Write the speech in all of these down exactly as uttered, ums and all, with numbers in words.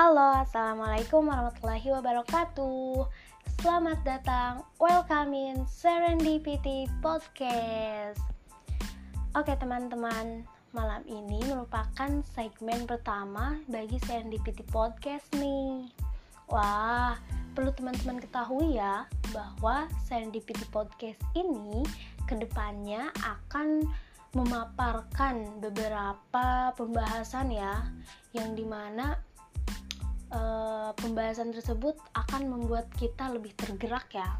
Halo, Assalamualaikum warahmatullahi wabarakatuh. Selamat datang, welcome in Serendipity Podcast. Oke teman-teman, malam ini merupakan segmen pertama bagi Serendipity Podcast nih. Wah, perlu teman-teman ketahui ya bahwa Serendipity Podcast ini kedepannya akan memaparkan beberapa pembahasan ya, yang dimana Uh, pembahasan tersebut akan membuat kita lebih tergerak ya,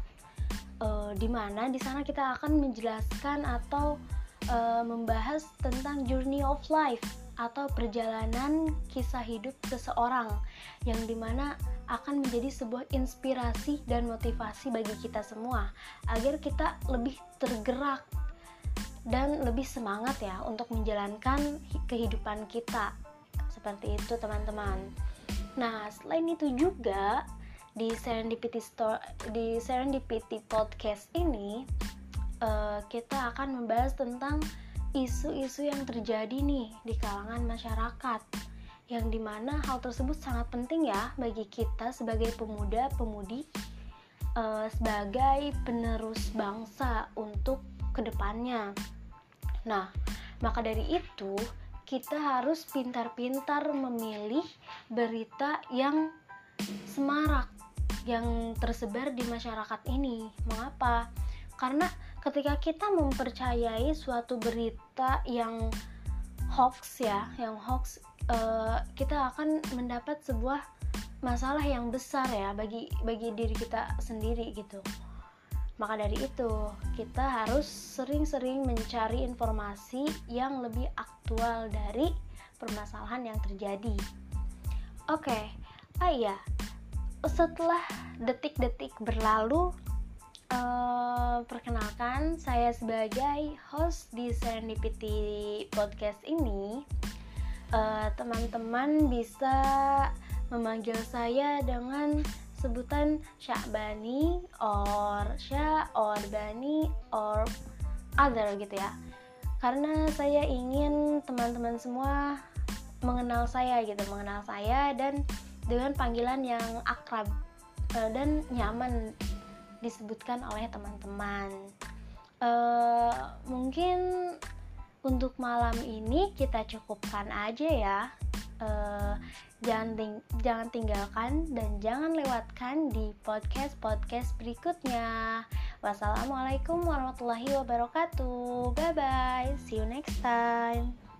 uh, dimana di sana kita akan menjelaskan atau uh, membahas tentang journey of life atau perjalanan kisah hidup seseorang, yang dimana akan menjadi sebuah inspirasi dan motivasi bagi kita semua agar kita lebih tergerak dan lebih semangat ya untuk menjalankan kehidupan kita. Seperti itu teman-teman. Nah, selain itu juga di Serendipity Store, di Serendipity Podcast ini uh, kita akan membahas tentang isu-isu yang terjadi nih di kalangan masyarakat, yang dimana hal tersebut sangat penting ya bagi kita sebagai pemuda-pemudi, uh, sebagai penerus bangsa untuk kedepannya. Nah, maka dari itu kita harus pintar-pintar memilih berita yang semarak, yang tersebar di masyarakat ini. Mengapa? Karena ketika kita mempercayai suatu berita yang hoax ya, yang hoax, eh, kita akan mendapat sebuah masalah yang besar ya bagi bagi diri kita sendiri gitu. Maka dari itu, kita harus sering-sering mencari informasi yang lebih aktual dari permasalahan yang terjadi. Oke, okay. ah iya, setelah detik-detik berlalu, uh, perkenalkan saya sebagai host di Serendipity Podcast ini. Uh, teman-teman bisa memanggil saya dengan sebutan Syahbani or Syah or Bani or other gitu ya, karena saya ingin teman-teman semua mengenal saya gitu, mengenal saya dan dengan panggilan yang akrab dan nyaman disebutkan oleh teman-teman. E, mungkin untuk malam ini kita cukupkan aja ya. E, Jangan, ting- jangan tinggalkan dan jangan lewatkan di podcast-podcast berikutnya. Wassalamualaikum warahmatullahi wabarakatuh. Bye-bye. See you next time.